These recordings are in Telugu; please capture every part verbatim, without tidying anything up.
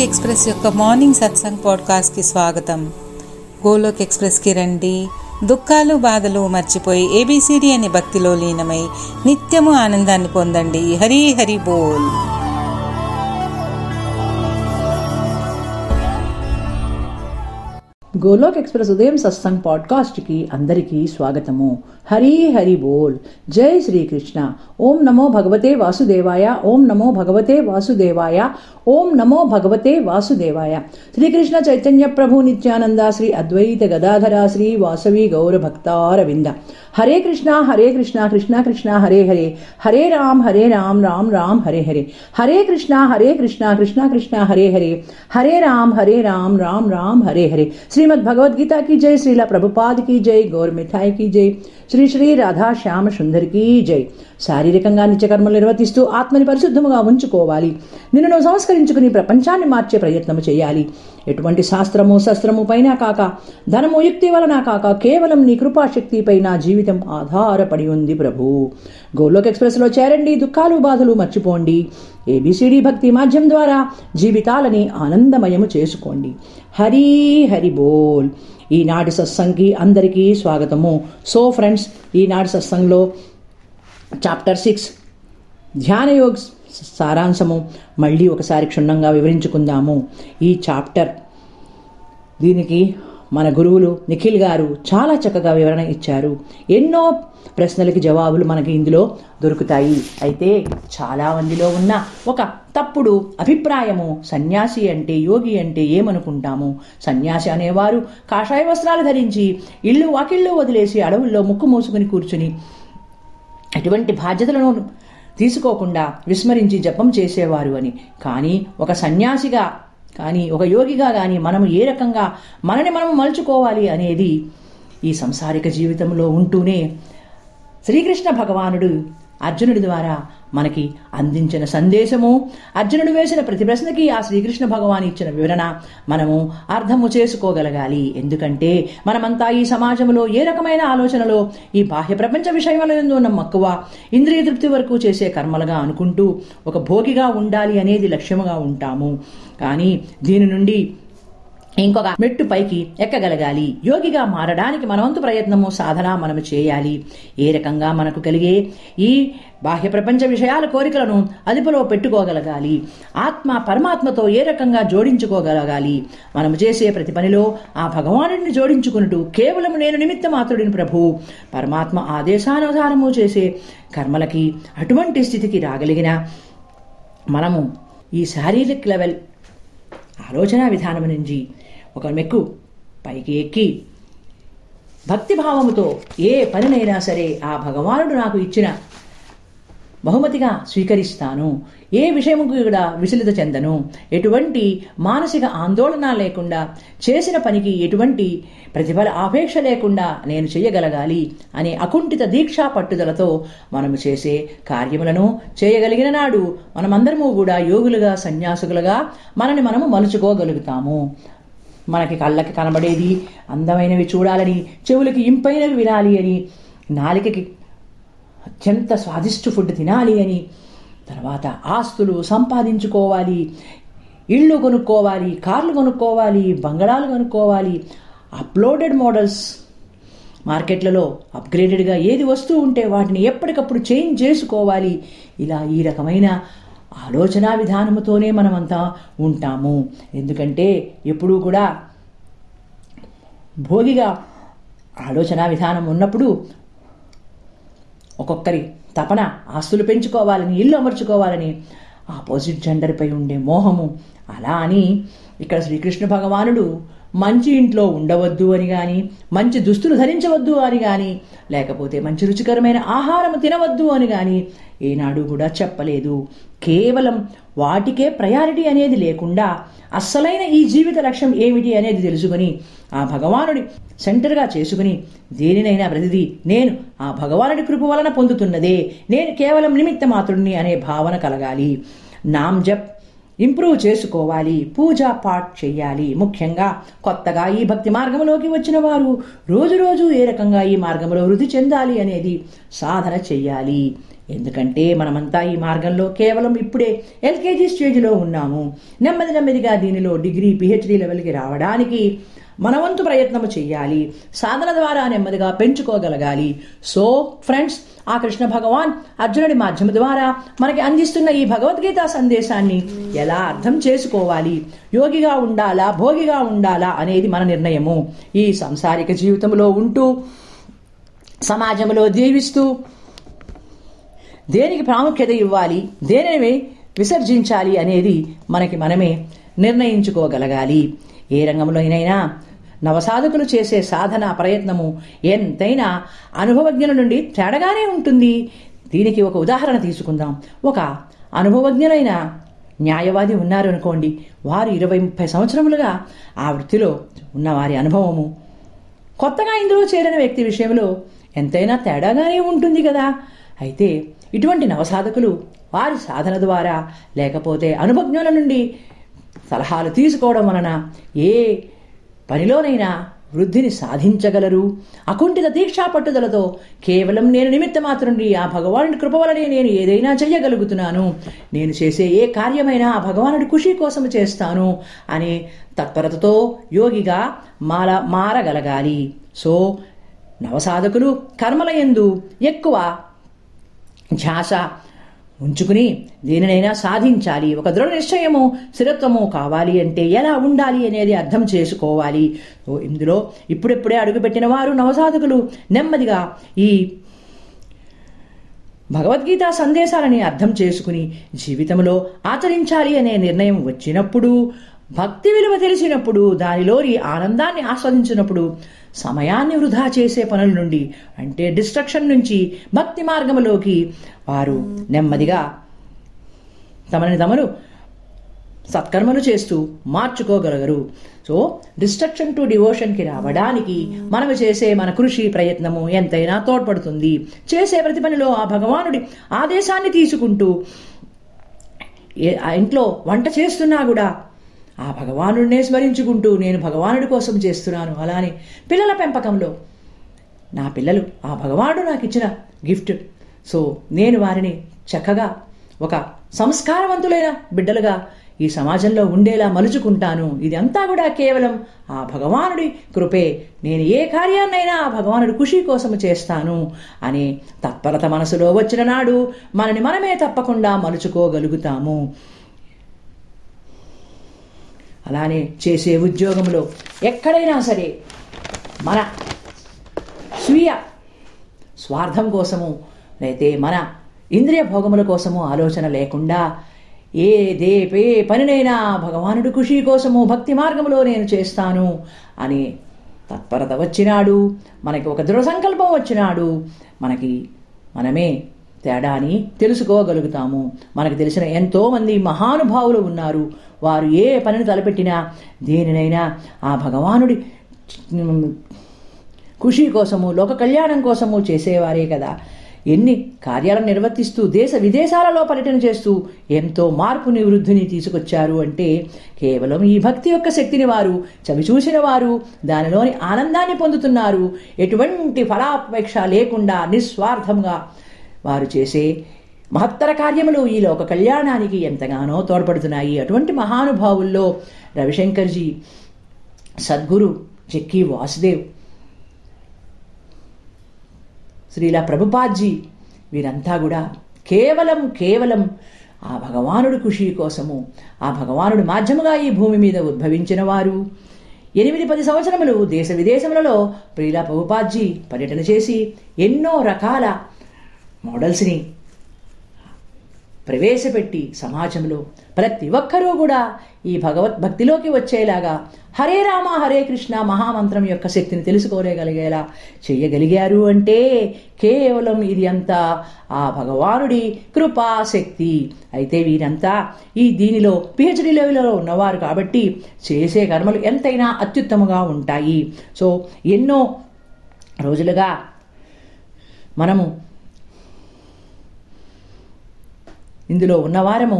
గోలోక్ ఎక్స్ప్రెస్ యొక్క మార్నింగ్ సత్సంగ్ పాడ్కాస్ట్కి స్వాగతం. గోలోక్ ఎక్స్ప్రెస్కి రండి. దుఃఖాలు బాధలు మర్చిపోయి ఏబిసిడి అనే భక్తిలో లీనమై నిత్యము ఆనందాన్ని పొందండి. హరి హరి బోల్. గోలోక్ ఎక్స్ప్రెస్ ఉదయం సత్సంగ్ పాడ్కాస్ట్కి అందరికీ స్వాగతము. హరి హరి బోల్. జై శ్రీకృష్ణ. ఓం నమో భగవతే వాసుదేవాయ, ఓం నమో భగవతే వాసుదేవాయ, ఓం నమో భగవతే వాసుదేవాయ. శ్రీకృష్ణ చైతన్య ప్రభు నిత్యానంద శ్రీ అద్వైత గదాధర శ్రీ వాసవి గౌరభక్తారవింద. హరే కృష్ణ హరే కృష్ణ కృష్ణ కృష్ణ హరే హరే, హరే రామ్ హరే రామ్ రామ్ రామ్ హరే హరే, హరే కృష్ణ హరే కృష్ణ కృష్ణ కృష్ణ హరే హరే, హరే రామ్ హరే రామ్ రామ్ రామ్ హరే హరే. శ్రీమద్ భగవద్గీత की जय, శ్రీల ప్రభుపాద की जय, గౌర్ మిఠాయి की जय, శ్రీ శ్రీ రాధా శ్యామ సుందర్ की जय. శారీరకంగా నిత్యకర్మలు నిర్వర్తిస్తూ ఆత్మని పరిశుద్ధముగా ఉంచుకోవాలి. నిన్ను నువ్వు సంస్కరించుకుని ప్రపంచాన్ని మార్చే ప్రయత్నము చేయాలి. ఎటువంటి శాస్త్రము శస్త్రము పైన కాక, ధనము యుక్తి వలన కాక, కేవలం నీ కృపాశక్తిపై నా జీవితం ఆధారపడి ఉంది ప్రభు. గోలోక్ ఎక్స్ప్రెస్లో చేరండి. దుఃఖాలు బాధలు మర్చిపోండి. ఏబిసిడి భక్తి మాధ్యం ద్వారా జీవితాలని ఆనందమయము చేసుకోండి. హరి హరి బోల్. ఈనాటి సత్సంగ్కి అందరికీ స్వాగతము. సో ఫ్రెండ్స్, ఈనాటి సత్సంగ్లో చాప్టర్ సిక్స్ ధ్యానయోగ సారాంశము మళ్ళీ ఒకసారి క్షుణ్ణంగా వివరించుకుందాము. ఈ చాప్టర్ దీనికి మన గురువులు నిఖిల్ గారు చాలా చక్కగా వివరణ ఇచ్చారు. ఎన్నో ప్రశ్నలకి జవాబులు మనకి ఇందులో దొరుకుతాయి. అయితే చాలామందిలో ఉన్న ఒక తప్పుడు అభిప్రాయము, సన్యాసి అంటే యోగి అంటే ఏమనుకుంటాము? సన్యాసి అనేవారు కాషాయ వస్త్రాలు ధరించి ఇళ్ళు వాకిళ్ళు వదిలేసి అడవుల్లో ముక్కు మూసుకుని కూర్చుని ఎటువంటి బాధ్యతలను తీసుకోకుండా విస్మరించి జపం చేసేవారు అని. కానీ ఒక సన్యాసిగా కానీ ఒక యోగిగా కానీ మనము ఏ రకంగా మనని మనము మలుచుకోవాలి అనేది ఈ సంసారిక జీవితంలో ఉంటూనే శ్రీకృష్ణ భగవానుడు అర్జునుడి ద్వారా మనకి అందించిన సందేశము, అర్జునుడు వేసిన ప్రతి ప్రశ్నకి ఆ శ్రీకృష్ణ భగవాన్ ఇచ్చిన వివరణ మనము అర్థము చేసుకోగలగాలి. ఎందుకంటే మనమంతా ఈ సమాజంలో ఏ రకమైన ఆలోచనలో ఈ బాహ్య ప్రపంచ విషయంలో ఉన్న మక్కువ, ఇంద్రియ తృప్తి వరకు చేసే కర్మలుగా అనుకుంటూ ఒక భోగిగా ఉండాలి అనేది లక్ష్యముగా ఉంటాము. కానీ దీని నుండి ఇంకొక మెట్టు పైకి ఎక్కగలగాలి. యోగిగా మారడానికి మనవంతు ప్రయత్నము సాధన మనము చేయాలి. ఏ రకంగా మనకు కలిగే ఈ బాహ్య ప్రపంచ విషయాల కోరికలను అదుపులో పెట్టుకోగలగాలి. ఆత్మ పరమాత్మతో ఏ రకంగా జోడించుకోగలగాలి. మనము చేసే ప్రతి పనిలో ఆ భగవానుడిని జోడించుకున్నట్టు కేవలం నేను నిమిత్త మాత్రుడిని ప్రభు, పరమాత్మ ఆదేశానుసారము చేసే కర్మలకి అటువంటి స్థితికి రాగలిగిన మనము ఈ శారీరక లెవెల్ ఆలోచన విధానం నుంచి ఒక మెక్కు పైకి ఎక్కి భక్తిభావముతో ఏ పనినైనా సరే ఆ భగవానుడు నాకు ఇచ్చిన బహుమతిగా స్వీకరిస్తాను, ఏ విషయము కూడా విచలిత చెందను, ఎటువంటి మానసిక ఆందోళన లేకుండా చేసిన పనికి ఎటువంటి ప్రతిఫల ఆపేక్ష లేకుండా నేను చేయగలగాలి అనే అకుంఠిత దీక్షా పట్టుదలతో మనము చేసే కార్యములను చేయగలిగిన నాడు మనమందరము కూడా యోగులుగా సన్యాసులుగా మనని మనము మలుచుకోగలుగుతాము. మనకి కళ్ళకి కనబడేది అందమైనవి చూడాలని, చెవులకి ఇంపైనవి వినాలి అని, నాలికకి అత్యంత స్వాదిష్టు ఫుడ్ తినాలి అని, తర్వాత ఆస్తులు సంపాదించుకోవాలి, ఇళ్ళు కొనుక్కోవాలి, కార్లు కొనుక్కోవాలి, బంగళాలు కొనుక్కోవాలి, అప్లోడెడ్ మోడల్స్ మార్కెట్లలో అప్గ్రేడెడ్గా ఏది వస్తూ ఉంటే వాటిని ఎప్పటికప్పుడు చేంజ్ చేసుకోవాలి. ఇలా ఈ రకమైన ఆలోచనా విధానముతోనే మనమంతా ఉంటాము. ఎందుకంటే ఎప్పుడూ కూడా భోగిగా ఆలోచనా విధానం ఉన్నప్పుడు ఒక్కొక్కరి తపన ఆస్తులు పెంచుకోవాలని, ఇల్లు అమర్చుకోవాలని, ఆపోజిట్ జెండర్పై ఉండే మోహము. అలా అని ఇక్కడ శ్రీకృష్ణ భగవానుడు మంచి ఇంట్లో ఉండవద్దు అని కానీ, మంచి దుస్తులు ధరించవద్దు అని కానీ, లేకపోతే మంచి రుచికరమైన ఆహారం తినవద్దు అని కానీ ఏనాడు కూడా చెప్పలేదు. కేవలం వాటికే ప్రయారిటీ అనేది లేకుండా అస్సలైన ఈ జీవిత లక్ష్యం ఏమిటి అనేది తెలుసుకుని ఆ భగవానుడి సెంటర్గా చేసుకుని దేనినైనా ప్రతిదీ నేను ఆ భగవానుడి కృప వలన పొందుతున్నదే, నేను కేవలం నిమిత్త మాత్రుడిని అనే భావన కలగాలి. నామ్ జప్ ఇంప్రూవ్ చేసుకోవాలి, పూజా పాఠ్ చేయాలి. ముఖ్యంగా కొత్తగా ఈ భక్తి మార్గంలోకి వచ్చిన వారు రోజు రోజు ఏ రకంగా ఈ మార్గంలో వృద్ధి చెందాలి అనేది సాధన చేయాలి. ఎందుకంటే మనమంతా ఈ మార్గంలో కేవలం ఇప్పుడే ఎల్కేజీ స్టేజ్లో ఉన్నాము. నెమ్మది నెమ్మదిగా దీనిలో డిగ్రీ పిహెచ్డీ లెవెల్కి రావడానికి మన వంతు ప్రయత్నము చేయాలి, సాధన ద్వారా నెమ్మదిగా పెంచుకోగలగాలి. సో ఫ్రెండ్స్, ఆ కృష్ణ భగవాన్ అర్జునుడి మాధ్యమ ద్వారా మనకి అందిస్తున్న ఈ భగవద్గీత సందేశాన్ని ఎలా అర్థం చేసుకోవాలి, యోగిగా ఉండాలా భోగిగా ఉండాలా అనేది మన నిర్ణయము. ఈ సాంసారిక జీవితంలో ఉంటూ సమాజంలో జీవిస్తూ దేనికి ప్రాముఖ్యత ఇవ్వాలి, దేనిని విసర్జించాలి అనేది మనకి మనమే నిర్ణయించుకోగలగాలి. ఏ రంగంలోనైనా నవసాధకులు చేసే సాధన ప్రయత్నము ఎంతైనా అనుభవజ్ఞుల నుండి తేడాగానే ఉంటుంది. దీనికి ఒక ఉదాహరణ తీసుకుందాం. ఒక అనుభవజ్ఞులైన న్యాయవాది ఉన్నారు అనుకోండి. వారు ఇరవై ముప్పై సంవత్సరములుగా ఆ వృత్తిలో ఉన్న వారి అనుభవము కొత్తగా ఇందులో చేరిన వ్యక్తి విషయంలో ఎంతైనా తేడాగానే ఉంటుంది కదా. అయితే ఇటువంటి నవసాధకులు వారి సాధన ద్వారా లేకపోతే అనుభవజ్ఞుల నుండి సలహాలు తీసుకోవడం వలన ఏ పనిలోనైనా వృద్ధిని సాధించగలరు. అకుంఠిత దీక్షా పట్టుదలతో కేవలం నేను నిమిత్త మాత్రుండి, ఆ భగవానుడి కృప వలనే నేను ఏదైనా చేయగలుగుతున్నాను, నేను చేసే ఏ కార్యమైనా ఆ భగవానుడి ఖుషి కోసం చేస్తాను అనే తత్పరతతో యోగిగా మాల మారగలగాలి. సో నవసాధకులు కర్మలయందు ఎక్కువ ధ్యాస ఉంచుకుని దేనినైనా సాధించాలి. ఒక దృఢ నిశ్చయము స్థిరత్వము కావాలి అంటే ఎలా ఉండాలి అనేది అర్థం చేసుకోవాలి. ఇందులో ఇప్పుడెప్పుడే అడుగుపెట్టిన వారు నవసాధకులు నెమ్మదిగా ఈ భగవద్గీత సందేశాలని అర్థం చేసుకుని జీవితంలో ఆచరించాలి అనే నిర్ణయం వచ్చినప్పుడు, భక్తి విలువ తెలిసినప్పుడు, దానిలోని ఆనందాన్ని ఆస్వాదించినప్పుడు సమయాన్ని వృధా చేసే పనుల నుండి అంటే డిస్ట్రక్షన్ నుంచి భక్తి మార్గంలోకి వారు నెమ్మదిగా తమని తమను సత్కర్మలు చేస్తూ మార్చుకోగలగరు. సో డిస్ట్రక్షన్ టు డివోషన్కి రావడానికి మనము చేసే మన కృషి ప్రయత్నము ఎంతైనా తోడ్పడుతుంది. చేసే ప్రతి పనిలో ఆ భగవానుడి ఆదేశాన్ని తీసుకుంటూ ఇంట్లో వంట చేస్తున్నా కూడా ఆ భగవానుడినే స్మరించుకుంటూ నేను భగవానుడి కోసం చేస్తున్నాను. అలానే పిల్లల పెంపకంలో నా పిల్లలు ఆ భగవానుడు నాకు ఇచ్చిన గిఫ్ట్, సో నేను వారిని చక్కగా ఒక సంస్కారవంతులైన బిడ్డలుగా ఈ సమాజంలో ఉండేలా మలుచుకుంటాను. ఇది అంతా కూడా కేవలం ఆ భగవానుడి కృపే. నేను ఏ కార్యాన్నైనా ఆ భగవానుడి ఖుషి కోసం చేస్తాను అనే తత్పరత మనసులో వచ్చిన నాడు మనని మనమే తప్పకుండా మలుచుకోగలుగుతాము. అలానే చేసే ఉద్యోగంలో ఎక్కడైనా సరే మన స్వీయ స్వార్థం కోసము అయితే మన ఇంద్రియ భోగముల కోసము ఆలోచన లేకుండా ఏ దే పే పనినైనా భగవానుడి ఖుషి కోసము భక్తి మార్గంలో నేను చేస్తాను అని తత్పరత వచ్చినాడు, మనకి ఒక దృఢ సంకల్పం వచ్చినాడు, మనకి మనమే తేడాని తెలుసుకోగలుగుతాము. మనకు తెలిసిన ఎంతోమంది మహానుభావులు ఉన్నారు. వారు ఏ పనిని తలపెట్టినా దేనినైనా ఆ భగవానుడి ఖుషి కోసము లోక కళ్యాణం కోసము చేసేవారే కదా. ఎన్ని కార్యాలను నిర్వర్తిస్తూ దేశ విదేశాలలో పర్యటన చేస్తూ ఎంతో మార్పుని వృద్ధిని తీసుకొచ్చారు అంటే కేవలం ఈ భక్తి యొక్క శక్తిని వారు చవిచూసిన వారు దానిలోని ఆనందాన్ని పొందుతున్నారు. ఎటువంటి ఫలాపేక్ష లేకుండా నిస్వార్థంగా వారు చేసే మహత్తర కార్యములు ఈ లోక కళ్యాణానికి ఎంతగానో తోడ్పడుతున్నాయి. అటువంటి మహానుభావుల్లో రవిశంకర్జీ, సద్గురు జక్కి వాసుదేవ్, శ్రీలా ప్రభుపాద్జీ, వీరంతా కూడా కేవలం కేవలం ఆ భగవానుడి ఖుషి కోసము ఆ భగవానుడి మాధ్యముగా ఈ భూమి మీద ఉద్భవించిన వారు. ఎనిమిది పది సంవత్సరములు దేశ విదేశములలో శ్రీలా ప్రభుపాద్జీ పర్యటన చేసి ఎన్నో రకాల మోడల్స్ని ప్రవేశపెట్టి సమాజంలో ప్రతి ఒక్కరూ కూడా ఈ భగవద్భక్తిలోకి వచ్చేలాగా హరే రామ హరే కృష్ణ మహామంత్రం యొక్క శక్తిని తెలుసుకోలేగలిగేలా చేయగలిగారు అంటే కేవలం ఇది అంతా ఆ భగవానుడి కృపాశక్తి. అయితే వీరంతా ఈ దీనిలో పిహెచ్డీ లెవెల్లో ఉన్నవారు కాబట్టి చేసే కర్మలు ఎంతైనా అత్యుత్తముగా ఉంటాయి. సో ఎన్నో రోజులుగా మనము ఇందులో ఉన్నవారము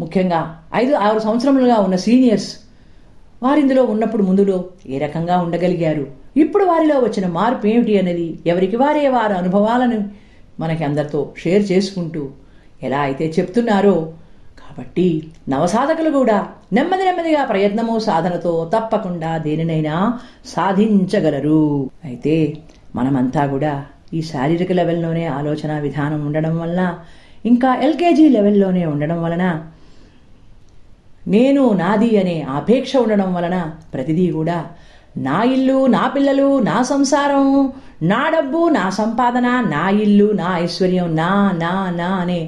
ముఖ్యంగా ఐదు ఆరు సంవత్సరములుగా ఉన్న సీనియర్స్ వారిందులో ఉన్నప్పుడు ముందులో ఏ రకంగా ఉండగలిగారు, ఇప్పుడు వారిలో వచ్చిన మార్పు ఏమిటి అనేది ఎవరికి వారే వారి అనుభవాలను మనకి అందరితో షేర్ చేసుకుంటూ ఎలా అయితే చెప్తున్నారో, కాబట్టి నవసాధకులు కూడా నెమ్మది నెమ్మదిగా ప్రయత్నము సాధనతో తప్పకుండా దేనినైనా సాధించగలరు. అయితే మనమంతా కూడా ఈ శారీరక లెవెల్లోనే ఆలోచన విధానం ఉండడం వలన, ఇంకా ఎల్కేజీ లెవెల్లోనే ఉండడం వలన, నేను నాది అనే ఆపేక్ష ఉండడం వలన ప్రతిదీ కూడా నా ఇల్లు, నా పిల్లలు, నా సంసారం, నా డబ్బు, నా సంపాదన, నా ఇల్లు, నా ఐశ్వర్యం, నా నా నా అనే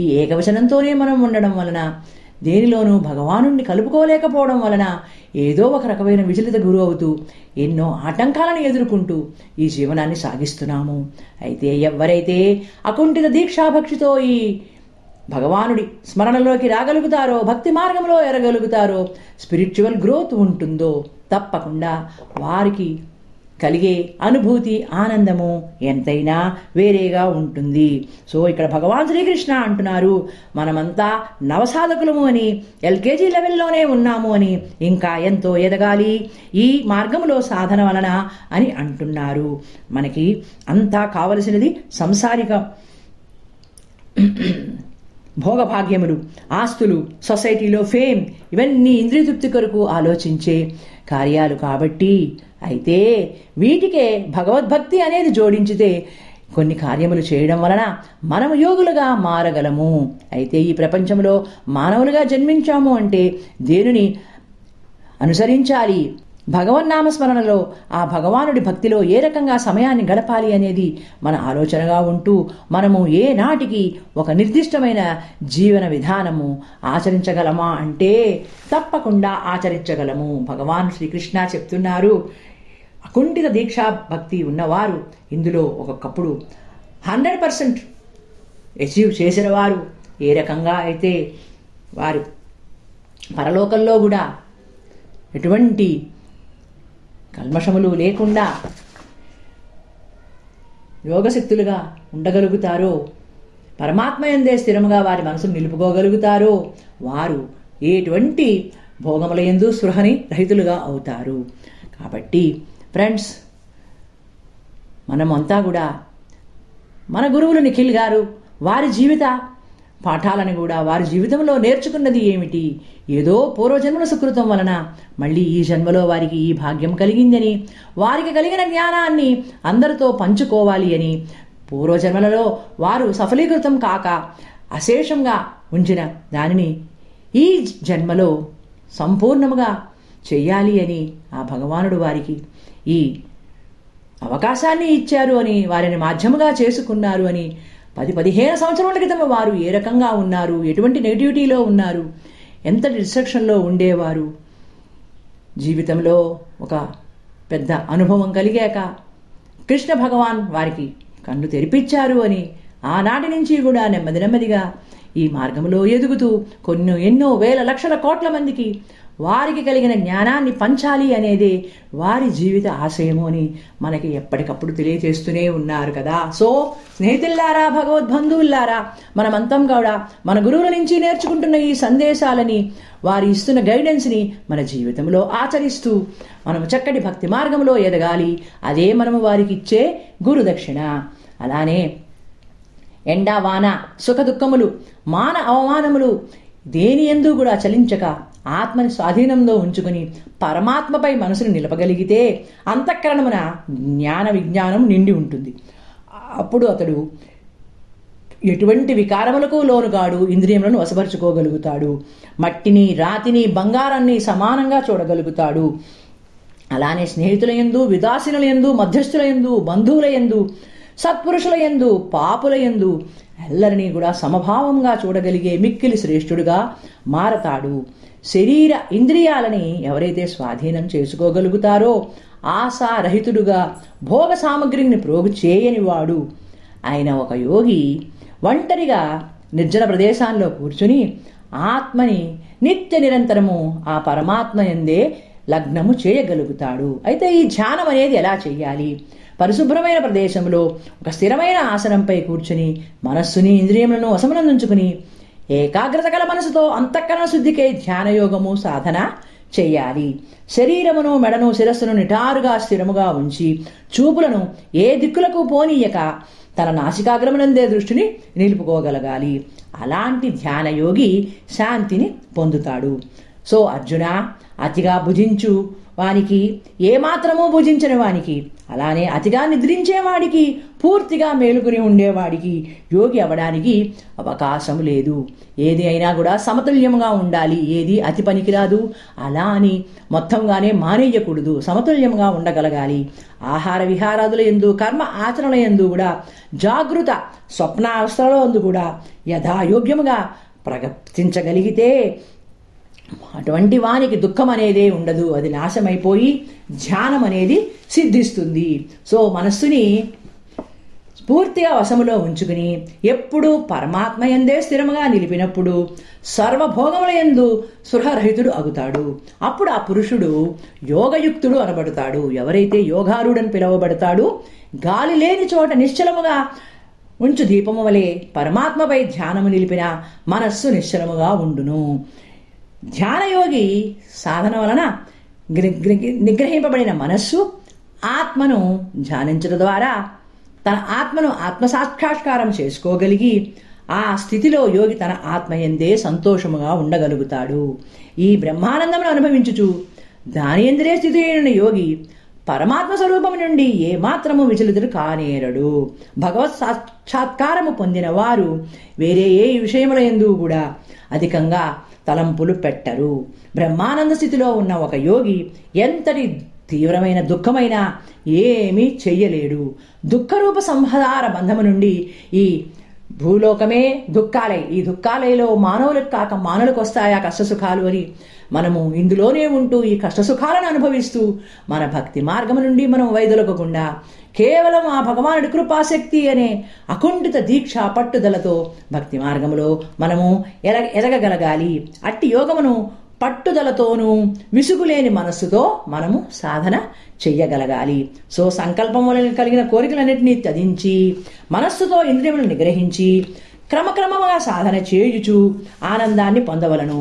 ఈ ఏకవచనంతోనే మనం ఉండడం వలన, దేనిలోనూ భగవానుణ్ణి కలుపుకోలేకపోవడం వలన ఏదో ఒక రకమైన విచలిత గురి అవుతూ ఎన్నో ఆటంకాలను ఎదుర్కొంటూ ఈ జీవనాన్ని సాగిస్తున్నాము. అయితే ఎవరైతే అకుంఠిత దీక్షాభక్తితో ఈ భగవానుడి స్మరణలోకి రాగలుగుతారో, భక్తి మార్గంలో ఎరగలుగుతారో, స్పిరిచువల్ గ్రోత్ ఉంటుందో, తప్పకుండా వారికి కలిగే అనుభూతి, ఆనందము ఎంతైనా వేరేగా ఉంటుంది. సో ఇక్కడ భగవాన్ శ్రీకృష్ణ అంటున్నారు, మనమంతా నవసాధకులము అని, ఎల్కేజీ లెవెల్లోనే ఉన్నాము అని, ఇంకా ఎంతో ఎదగాలి ఈ మార్గంలో సాధన వలన అని అంటున్నారు. మనకి అంతా కావలసినది సంసారిక భోగభాగ్యములు, ఆస్తులు, సొసైటీలో ఫేమ్, ఇవన్నీ ఇంద్రియ తృప్తి కొరకు ఆలోచించే కార్యాలు కాబట్టి, అయితే వీటికే భగవద్భక్తి అనేది జోడించితే కొన్ని కార్యములు చేయడం వలన మనము యోగులుగా మారగలము. అయితే ఈ ప్రపంచంలో మానవులుగా జన్మించాము అంటే దేనిని అనుసరించాలి, భగవన్నామస్మరణలో, ఆ భగవానుడి భక్తిలో ఏ రకంగా సమయాన్ని గడపాలి అనేది మన ఆలోచనగా ఉంటూ, మనము ఏ నాటికి ఒక నిర్దిష్టమైన జీవన విధానము ఆచరించగలమా అంటే తప్పకుండా ఆచరించగలము. భగవాన్ శ్రీకృష్ణ చెప్తున్నారు, అకుంఠిత దీక్షా భక్తి ఉన్నవారు ఇందులో ఒకప్పుడు హండ్రెడ్ పర్సెంట్ అచీవ్ చేసిన వారు ఏ రకంగా అయితే వారు పరలోకంలో కూడా ఎటువంటి కల్మషములు లేకుండా యోగశక్తులుగా ఉండగలుగుతారో, పరమాత్మ యందే స్థిరముగా వారి మనసును నిలుపుకోగలుగుతారో, వారు ఎటువంటి భోగముల యందు స్పృహని రహితులుగా అవుతారు. కాబట్టి ఫ్రెండ్స్, మనమంతా కూడా మన గురువులు నిఖిల్ గారు వారి జీవిత పాఠాలను కూడా, వారి జీవితంలో నేర్చుకున్నది ఏమిటి, ఏదో పూర్వజన్మల సుకృతం వలన మళ్ళీ ఈ జన్మలో వారికి ఈ భాగ్యం కలిగిందని, వారికి కలిగిన జ్ఞానాన్ని అందరితో పంచుకోవాలి అని, పూర్వజన్మలలో వారు సఫలీకృతం కాక అశేషంగా ఉంచిన దానిని ఈ జన్మలో సంపూర్ణముగా చెయ్యాలి అని ఆ భగవానుడు వారికి ఈ అవకాశాన్ని ఇచ్చారు అని, వారిని మాధ్యముగా చేసుకున్నారు అని, పది పదిహేను సంవత్సరాల క్రితం వారు ఏ రకంగా ఉన్నారు, ఎటువంటి నెగిటివిటీలో ఉన్నారు, ఎంత డిస్ట్రక్షన్లో ఉండేవారు, జీవితంలో ఒక పెద్ద అనుభవం కలిగాక కృష్ణ భగవాన్ వారికి కన్ను తెరిపించారు అని, ఆనాటి నుంచి కూడా నెమ్మది నెమ్మదిగా ఈ మార్గంలో ఎదుగుతూ కొన్ని ఎన్నో వేల లక్షల కోట్ల మందికి వారికి కలిగిన జ్ఞానాన్ని పంచాలి అనేదే వారి జీవిత ఆశయము అని మనకి ఎప్పటికప్పుడు తెలియజేస్తూనే ఉన్నారు కదా. సో స్నేహితుల్లారా, భగవద్బంధువులారా, మనమంతా కూడా మన గురువుల నుంచి నేర్చుకుంటున్న ఈ సందేశాలని, వారి ఇస్తున్న గైడెన్స్ని మన జీవితంలో ఆచరిస్తూ మనము చక్కటి భక్తి మార్గంలో ఎదగాలి. అదే మనము వారికి ఇచ్చే గురుదక్షిణ. అలానే ఎండా వాన, సుఖ దుఃఖములు, మాన అవమానములు దేని యందు కూడా చలించక ఆత్మని స్వాధీనంలో ఉంచుకుని పరమాత్మపై మనసును నిలపగలిగితే అంతఃకరణమున జ్ఞాన విజ్ఞానం నిండి ఉంటుంది. అప్పుడు అతడు ఎటువంటి వికారములకు లోనుగాడు, ఇంద్రియములను వశపరుచుకోగలుగుతాడు, మట్టిని, రాతిని, బంగారాన్ని సమానంగా చూడగలుగుతాడు. అలానే స్నేహితుల యందు, విదాసీనుల యందు, మధ్యస్థుల యందు, బంధువుల యందు, సత్పురుషుల యందు, పాపుల యందు ఎల్లరినీ కూడా సమభావంగా చూడగలిగే మిక్కిలి శ్రేష్ఠుడుగా మారతాడు. శరీర ఇంద్రియాలని ఎవరైతే స్వాధీనం చేసుకోగలుగుతారో, ఆశారహితుడుగా, భోగ సామగ్రిని ప్రోగు చేయని వాడు ఆయన ఒక యోగి. ఒంటరిగా నిర్జన ప్రదేశాల్లో కూర్చుని ఆత్మని నిత్య నిరంతరము ఆ పరమాత్మ యందే లగ్నము చేయగలుగుతాడు. అయితే ఈ ధ్యానం అనేది ఎలా చేయాలి? పరిశుభ్రమైన ప్రదేశంలో ఒక స్థిరమైన ఆసనంపై కూర్చుని మనస్సుని, ఇంద్రియములను వశమునందుంచుకుని ఏకాగ్రత గల మనసుతో అంతఃకరణ శుద్ధికై ధ్యానయోగము సాధన చెయ్యాలి. శరీరమును, మెడను, శిరస్సును నిటారుగా స్థిరముగా ఉంచి చూపులను ఏ దిక్కులకు పోనీయక తన నాసికాగ్రమునందే దృష్టిని నిలుపుకోగలగాలి. అలాంటి ధ్యానయోగి శాంతిని పొందుతాడు. సో అర్జున, అతిగా భుజించు వానికి ఏమాత్రమూ భుజించని వానికి, అలానే అతిగా నిద్రించేవాడికి, పూర్తిగా మేలుకుని ఉండేవాడికి యోగి అవడానికి అవకాశం లేదు. ఏది అయినా కూడా సమతుల్యంగా ఉండాలి. ఏది అతి పనికిరాదు, అలా అని మొత్తంగానే మానేయకూడదు. సమతుల్యంగా ఉండగలగాలి. ఆహార విహారాదుల ఎందు, కర్మ ఆచరణల ఎందు కూడా, జాగృత స్వప్న అవస్థల ఎందు కూడా యథాయోగ్యముగా ప్రవర్తించగలిగితే అటువంటి వానికి దుఃఖం అనేదే ఉండదు. అది నాశమైపోయి ధ్యానం అనేది సిద్ధిస్తుంది. సో మనస్సుని పూర్తిగా వశములో ఉంచుకుని ఎప్పుడూ పరమాత్మ యందే స్థిరముగా నిలిపినప్పుడు సర్వభోగముల యందు స్పృహరహితుడు అవుతాడు. అప్పుడు ఆ పురుషుడు యోగయుక్తుడు అనబడతాడు. ఎవరైతే యోగారూఢని పిలువబడతాడు, గాలి లేని చోట నిశ్చలముగా ఉంచు దీపము వలె పరమాత్మపై ధ్యానము నిలిపిన మనస్సు నిశ్చలముగా ఉండును. ధ్యానయోగి సాధన వలన నిగ్రహింపబడిన మనస్సు ఆత్మను ధ్యానించడం ద్వారా తన ఆత్మను ఆత్మసాక్షాత్కారం చేసుకోగలిగి ఆ స్థితిలో యోగి తన ఆత్మయందే సంతోషముగా ఉండగలుగుతాడు. ఈ బ్రహ్మానందమును అనుభవించుచు దాని ఎందరే స్థితి అయిన యోగి పరమాత్మ స్వరూపము నుండి ఏమాత్రము విచలితుడు కానేరడు. భగవత్ సాక్షాత్కారము పొందిన వారు వేరే ఏ విషయముల యందు కూడా అధికంగా తలంపులు పెట్టరు. బ్రహ్మానంద స్థితిలో ఉన్న ఒక యోగి ఎంతటి తీవ్రమైన దుఃఖమైనా ఏమీ చెయ్యలేడు. దుఃఖరూప సంహార బంధము నుండి ఈ భూలోకమే దుఃఖాలై, ఈ దుఃఖాలయలో మానవులకు కాక మానవులకు వస్తాయా కష్టసుఖాలు అని మనము ఇందులోనే ఉంటూ ఈ కష్టసుఖాలను అనుభవిస్తూ మన భక్తి మార్గము నుండి మనం వైదొలగకుండా కేవలం ఆ భగవానుడి కృపాశక్తి అనే అకుంఠిత దీక్ష పట్టుదలతో భక్తి మార్గంలో మనము ఎర ఎరగగలగాలి. అట్టి యోగమును పట్టుదలతోనూ విసుగులేని మనస్సుతో మనము సాధన చెయ్యగలగాలి. సో సంకల్పం వలన కలిగిన కోరికలన్నింటినీ త్యజించి మనస్సుతో ఇంద్రియములను నిగ్రహించి క్రమక్రమముగా సాధన చేయుచు ఆనందాన్ని పొందవలను.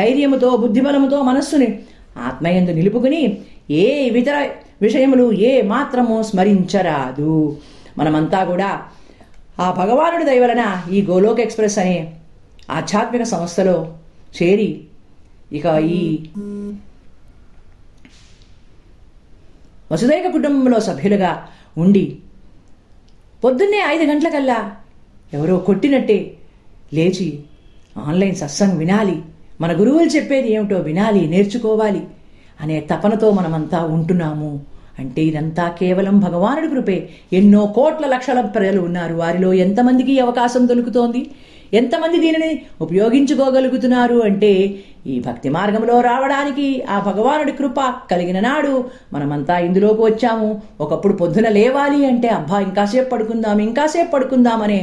ధైర్యముతో, బుద్ధిబలముతో మనస్సుని ఆత్మయందు నిలుపుకుని ఏ ఇతర విషయములు ఏ మాత్రము స్మరించరాదు. మనమంతా కూడా ఆ భగవానుడి దయ వలన ఈ గోలోక్ ఎక్స్ప్రెస్ అనే ఆధ్యాత్మిక సంస్థలో చేరి ఇక ఈ వసుదైక కుటుంబంలో సభ్యులుగా ఉండి పొద్దున్నే ఐదు గంటలకల్లా ఎవరో కొట్టినట్టే లేచి ఆన్లైన్ సత్సంగ్ వినాలి, మన గురువులు చెప్పేది ఏమిటో వినాలి, నేర్చుకోవాలి అనే తపనతో మనమంతా ఉంటున్నాము అంటే ఇదంతా కేవలం భగవానుడి కృపే. ఎన్నో కోట్ల లక్షల ప్రజలు ఉన్నారు. వారిలో ఎంతమందికి అవకాశం దొరుకుతోంది, ఎంతమంది దీనిని ఉపయోగించుకోగలుగుతున్నారు అంటే ఈ భక్తి మార్గంలో రావడానికి ఆ భగవానుడి కృప కలిగిన నాడు మనమంతా ఇందులోకి వచ్చాము. ఒకప్పుడు పొద్దున లేవాలి అంటే అబ్బా ఇంకాసేపు పడుకుందాం ఇంకాసేపు పడుకుందామనే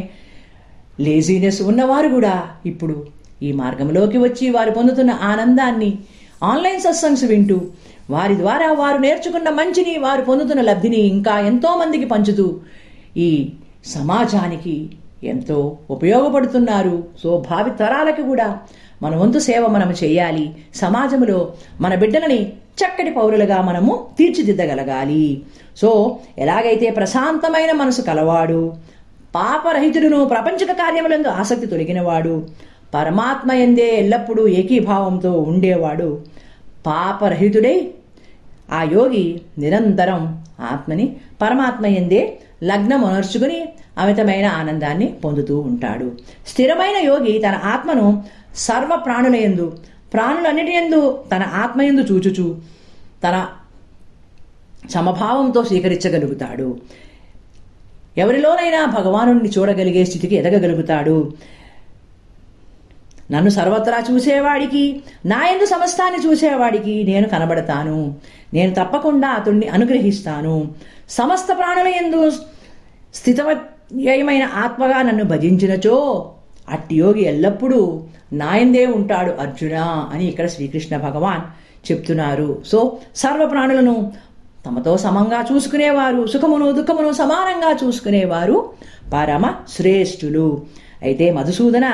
లేజీనెస్ ఉన్నవారు కూడా ఇప్పుడు ఈ మార్గంలోకి వచ్చి వారు పొందుతున్న ఆనందాన్ని ఆన్లైన్ సత్సంగ్స్ వింటూ వారి ద్వారా వారు నేర్చుకున్న మంచిని, వారు పొందుతున్న లబ్ధిని ఇంకా ఎంతోమందికి పంచుతూ ఈ సమాజానికి ఎంతో ఉపయోగపడుతున్నారు. సో భావి తరాలకు కూడా మన వంతు సేవ మనము చేయాలి. సమాజంలో మన బిడ్డలని చక్కటి పౌరులుగా మనము తీర్చిదిద్దగలగాలి. సో ఎలాగైతే ప్రశాంతమైన మనసు కలవాడు, పాపరహితుడును, ప్రపంచక కార్యములందు ఆసక్తి తొలగినవాడు, పరమాత్మ యందే ఎల్లప్పుడూ ఏకీభావంతో ఉండేవాడు, పాపరహితుడై ఆ యోగి నిరంతరం ఆత్మని పరమాత్మ యందే లగ్నం అనర్చుకుని అమితమైన ఆనందాన్ని పొందుతూ ఉంటాడు. స్థిరమైన యోగి తన ఆత్మను సర్వ ప్రాణుల యందు, ప్రాణులన్నిటి యందు తన ఆత్మయందు చూచుచు తన సమభావంతో స్వీకరించగలుగుతాడు. ఎవరిలోనైనా భగవానుణ్ణి చూడగలిగే స్థితికి ఎదగగలుగుతాడు. నన్ను సర్వత్రా చూసేవాడికి, నాయందు సమస్తాన్ని చూసేవాడికి నేను కనబడతాను, నేను తప్పకుండా అతడిని అనుగ్రహిస్తాను, సమస్త ప్రాణుల యందు స్థితవత్యమైన ఆత్మగా నన్ను భజించినచో అట్టి యోగి ఎల్లప్పుడూ నాయందే ఉంటాడు అర్జున అని ఇక్కడ శ్రీకృష్ణ భగవాన్ చెప్తున్నారు. సో సర్వ ప్రాణులను తమతో సమంగా చూసుకునేవారు, సుఖమును దుఃఖమును సమానంగా చూసుకునేవారు పరమ శ్రేష్ఠులు. అయితే మధుసూదన,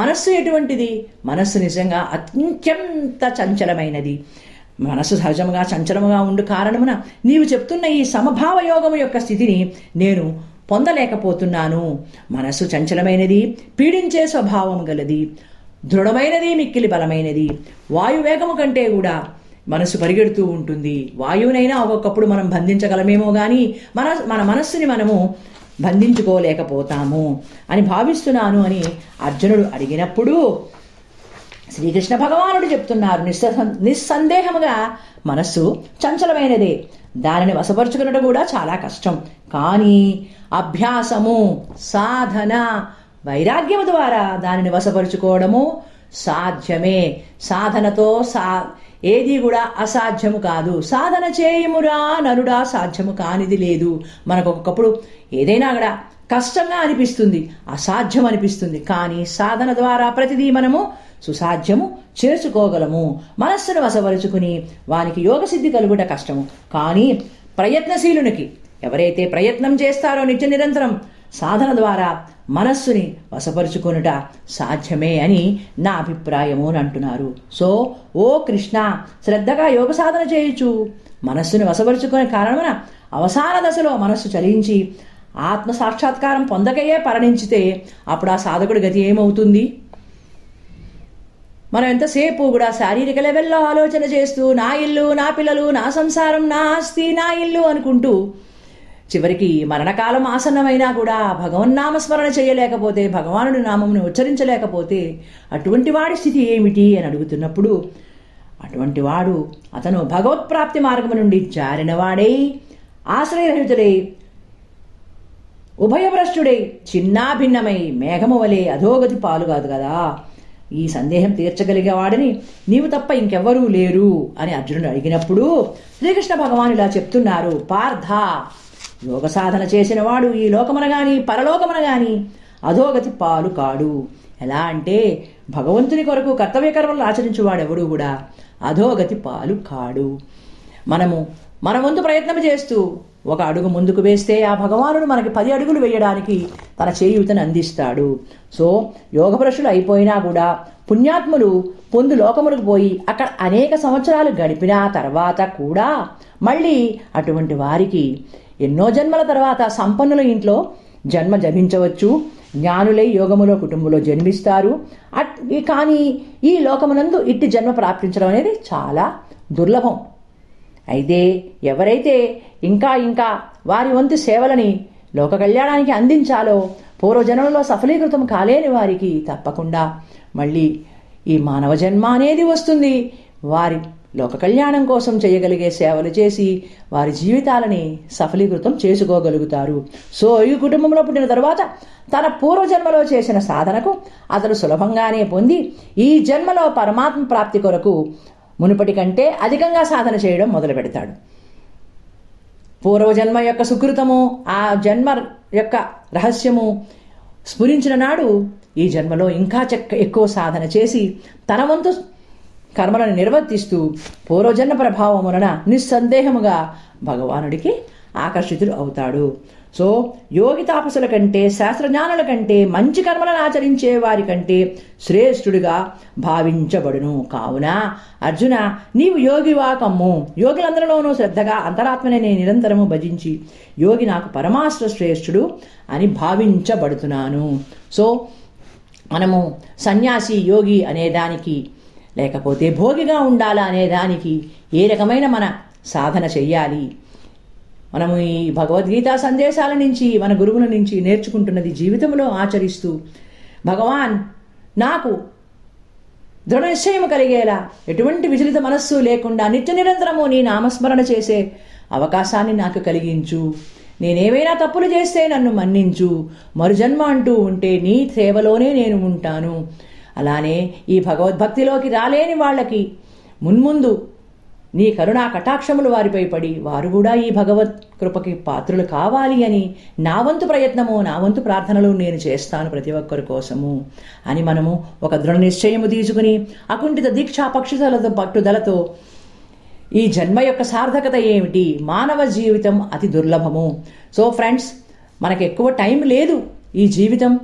మనస్సు ఎటువంటిది? మనస్సు నిజంగా అత్యంత చంచలమైనది. మనసు సహజముగా చంచలముగా ఉండు కారణమున నీవు చెప్తున్న ఈ సమభావ యోగము యొక్క స్థితిని నేను పొందలేకపోతున్నాను. మనసు చంచలమైనది, పీడించే స్వభావము గలది, దృఢమైనది, మిక్కిలి బలమైనది. వాయువేగము కంటే కూడా మనసు పరిగెడుతూ ఉంటుంది. వాయువునైనా ఒక్కొక్కప్పుడు మనం బంధించగలమేమో కానీ మన మన మనస్సుని మనము బంధించుకోలేకపోతాము అని భావిస్తున్నాను అని అర్జునుడు అడిగినప్పుడు శ్రీకృష్ణ భగవానుడు చెప్తున్నారు, నిస్స నిస్సందేహముగా మనస్సు చంచలమైనదే, దానిని వశపరుచుకున్నట కూడా చాలా కష్టం. కానీ అభ్యాసము, సాధన, వైరాగ్యము ద్వారా దానిని వశపరుచుకోవడము సాధ్యమే. సాధనతో సా ఏది కూడా అసాధ్యము కాదు. సాధన చేయుమురా నరుడా, సాధ్యము కానిది లేదు. మనకు ఒకప్పుడు ఏదైనా కూడా కష్టంగా అనిపిస్తుంది, అసాధ్యం అనిపిస్తుంది. కానీ సాధన ద్వారా ప్రతిదీ మనము సుసాధ్యము చేసుకోగలము. మనస్సును వశపరుచుకుని వానికి యోగసిద్ధి కలుగుట కష్టము, కానీ ప్రయత్నశీలునికి, ఎవరైతే ప్రయత్నం చేస్తారో నిత్య నిరంతరం సాధన ద్వారా మనస్సుని వశపరుచుకొనుట సాధ్యమే అని నా అభిప్రాయము అని అంటున్నారు. సో ఓ కృష్ణ, శ్రద్ధగా యోగ సాధన చేయొచ్చు. మనస్సును వశపరుచుకునే కారణమున అవసాన దశలో మనస్సు చలించి ఆత్మ సాక్షాత్కారం పొందకయే పరిణించితే అప్పుడు ఆ సాధకుడి గతి ఏమవుతుంది? మనం ఎంతసేపు కూడా శారీరక లెవెల్లో ఆలోచన చేస్తూ నా ఇల్లు, నా పిల్లలు, నా సంసారం, నా ఆస్తి, నా ఇల్లు అనుకుంటూ చివరికి మరణకాలం ఆసన్నమైనా కూడా భగవన్నామస్మరణ చేయలేకపోతే, భగవానుడి నామమును ఉచ్చరించలేకపోతే అటువంటి వాడి స్థితి ఏమిటి అని అడుగుతున్నప్పుడు, అటువంటి వాడు అతను భగవత్ప్రాప్తి మార్గము నుండి జారినవాడై, ఆశ్రయరహితుడై, ఉభయభ్రష్టుడై, చిన్నాభిన్నమై, మేఘము వలె అధోగతి పాలు కాదు కదా. ఈ సందేహం తీర్చగలిగేవాడిని నీవు తప్ప ఇంకెవ్వరూ లేరు అని అర్జునుడు అడిగినప్పుడు శ్రీకృష్ణ భగవాన్ ఇలా చెప్తున్నారు, పార్థ, యోగ సాధన చేసిన వాడు ఈ లోకమున కానీ పరలోకమున కానీ అధోగతి పాలు కాడు. ఎలా అంటే భగవంతుని కొరకు కర్తవ్య కర్మలు ఆచరించువాడెవడూ కూడా అధోగతి పాలు కాడు. మనము మన వంతు ప్రయత్నం చేస్తూ ఒక అడుగు ముందుకు వేస్తే ఆ భగవానుడు మనకి పది అడుగులు వేయడానికి తన చేయూతను అందిస్తాడు. సో యోగపురుషులు అయిపోయినా కూడా పుణ్యాత్ములు పొందు లోకములకు పోయి అక్కడ అనేక సంవత్సరాలు గడిపిన తర్వాత కూడా మళ్ళీ అటువంటి వారికి ఎన్నో జన్మల తర్వాత సంపన్నుల ఇంట్లో జన్మ జన్మించవచ్చు. జ్ఞానులై యోగములో కుటుంబంలో జన్మిస్తారు. అట్ కానీ ఈ లోకమునందు ఇట్టి జన్మ ప్రాప్తించడం అనేది చాలా దుర్లభం. అయితే ఎవరైతే ఇంకా ఇంకా వారి వంతు సేవలని లోక కళ్యాణానికి అందించాలో, పూర్వజన్మలో సఫలీకృతం కాలేని వారికి తప్పకుండా మళ్ళీ ఈ మానవ జన్మ అనేది వస్తుంది. వారి లోక కళ్యాణం కోసం చేయగలిగే సేవలు చేసి వారి జీవితాలని సఫలీకృతం చేసుకోగలుగుతారు. సో ఈ కుటుంబంలో పుట్టిన తర్వాత తన పూర్వజన్మలో చేసిన సాధనకు అతను సులభంగానే పొంది ఈ జన్మలో పరమాత్మ ప్రాప్తి కొరకు మునుపటి కంటే అధికంగా సాధన చేయడం మొదలు పెడతాడు. పూర్వజన్మ యొక్క సుకృతము, ఆ జన్మ యొక్క రహస్యము స్ఫురించిన నాడు ఈ జన్మలో ఇంకా చెక్క ఎక్కువ సాధన చేసి తన వంతు కర్మలను నిర్వర్తిస్తూ పూర్వజన్మ ప్రభావం వలన నిస్సందేహముగా భగవానుడికి ఆకర్షితుడు అవుతాడు. సో యోగి తాపసుల కంటే, శాస్త్రజ్ఞానుల కంటే, మంచి కర్మలను ఆచరించే వారి కంటే శ్రేష్ఠుడిగా భావించబడును. కావున అర్జున, నీవు యోగివా కమ్ము. యోగులందరిలోనూ శ్రద్ధగా అంతరాత్మనే నేను నిరంతరము భజించి యోగి నాకు పరమాశ్ర శ్రేష్ఠుడు అని భావించబడుతున్నాను. సో మనము సన్యాసి, యోగి అనేదానికి, లేకపోతే భోగిగా ఉండాలా అనేదానికి ఏ రకమైన మన సాధన చెయ్యాలి. మనము ఈ భగవద్గీత సందేశాల నుంచి, మన గురువుల నుంచి నేర్చుకుంటున్నది జీవితంలో ఆచరిస్తూ భగవాన్ నాకు దృఢ నిశ్చయం కలిగేలా, ఎటువంటి విచలిత మనస్సు లేకుండా నిత్య నిరంతరము నీ నామస్మరణ చేసే అవకాశాన్ని నాకు కలిగించు. నేనేమైనా తప్పులు చేస్తే నన్ను మన్నించు. మరుజన్మ అంటూ ఉంటే నీ సేవలోనే నేను ఉంటాను. అలానే ఈ భగవద్భక్తిలోకి రాలేని వాళ్ళకి మున్ముందు నీ కరుణా కటాక్షములు వారిపై పడి వారు కూడా ఈ భగవత్ కృపకి పాత్రులు కావాలి అని నా వంతు ప్రయత్నము, నా వంతు ప్రార్థనలు నేను చేస్తాను ప్రతి ఒక్కరి కోసము అని మనము ఒక దృఢ నిశ్చయము తీసుకుని అకుంఠిత దీక్షా పక్షుదలతో పట్టుదలతో ఈ జన్మ యొక్క సార్థకత ఏమిటి? మానవ జీవితం అతి దుర్లభము. సో ఫ్రెండ్స్, మనకు ఎక్కువ టైం లేదు. ఈ జీవితం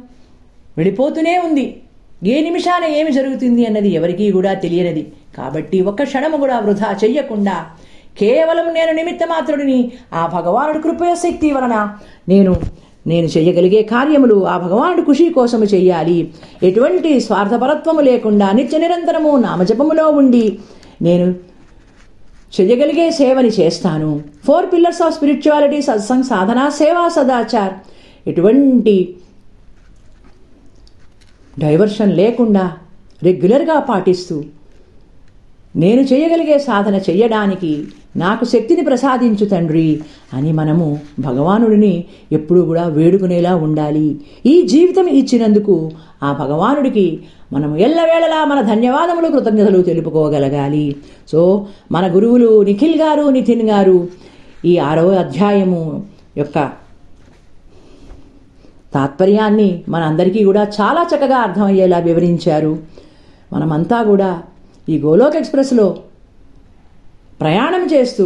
వెళ్ళిపోతూనే ఉంది. ఏ నిమిషాన ఏమి జరుగుతుంది అన్నది ఎవరికీ కూడా తెలియనిది. కాబట్టి ఒక్క క్షణము కూడా వృధా చెయ్యకుండా, కేవలం నేను నిమిత్త మాత్రుడిని, ఆ భగవానుడి కృపయ శక్తి వలన నేను నేను చేయగలిగే కార్యములు ఆ భగవానుడి ఖుషి కోసము చెయ్యాలి. ఎటువంటి స్వార్థపరత్వము లేకుండా నిత్య నిరంతరము నామజపములో ఉండి నేను చెయ్యగలిగే సేవని చేస్తాను. Four pillars of spirituality, satsang, sadhana, seva, sadachar. ఎటువంటి డైవర్షన్ లేకుండా రెగ్యులర్గా పాటిస్తూ నేను చేయగలిగే సాధన చెయ్యడానికి నాకు శక్తిని ప్రసాదించు తండ్రి అని మనము భగవానుడిని ఎప్పుడూ కూడా వేడుకునేలా ఉండాలి. ఈ జీవితం ఇచ్చినందుకు ఆ భగవానుడికి మనం ఎల్లవేళలా మన ధన్యవాదములు, కృతజ్ఞతలు తెలుపుకోగలగాలి. సో మన గురువులు నిఖిల్ గారు, నితిన్ గారు ఈ ఆరవ అధ్యాయము యొక్క తాత్పర్యాన్ని మనందరికీ కూడా చాలా చక్కగా అర్థమయ్యేలా వివరించారు. మనమంతా కూడా ఈ గోలోక్ ఎక్స్ప్రెస్లో ప్రయాణం చేస్తూ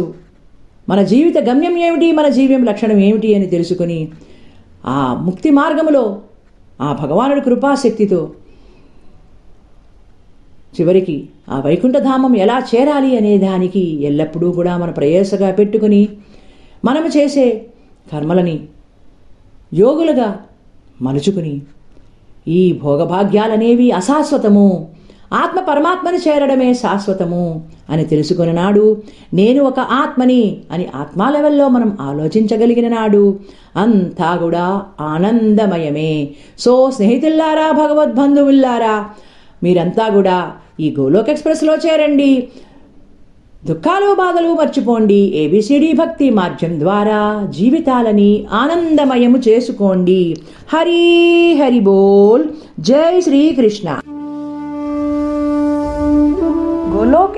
మన జీవిత గమ్యం ఏమిటి, మన జీవ్యం లక్షణం ఏమిటి అని తెలుసుకుని ఆ ముక్తి మార్గములో ఆ భగవానుడి కృపాశక్తితో చివరికి ఆ వైకుంఠధామం ఎలా చేరాలి అనే దానికి ఎల్లప్పుడూ కూడా మన ప్రయాసగా పెట్టుకుని మనము చేసే కర్మలని యోగులుగా మలుచుకుని ఈ భోగభాగ్యాలనేవి అశాశ్వతము, ఆత్మ పరమాత్మని చేరడమే శాశ్వతము అని తెలుసుకున్న నాడు, నేను ఒక ఆత్మని అని ఆత్మా లెవెల్లో మనం ఆలోచించగలిగిన నాడు అంతా కూడా ఆనందమయమే. సో స్నేహితుల్లారా, భగవద్బంధువుల్లారా, మీరంతా కూడా ఈ గోలోక్ ఎక్స్ప్రెస్లో చేరండి. దుఃఖాలు, బాధలు మర్చిపోండి. ఏబిసిడి భక్తి మార్గం ద్వారా జీవితాలని ఆనందమయము చేసుకోండి. హరి హరి బోల్. జై శ్రీకృష్ణ. గోలోక్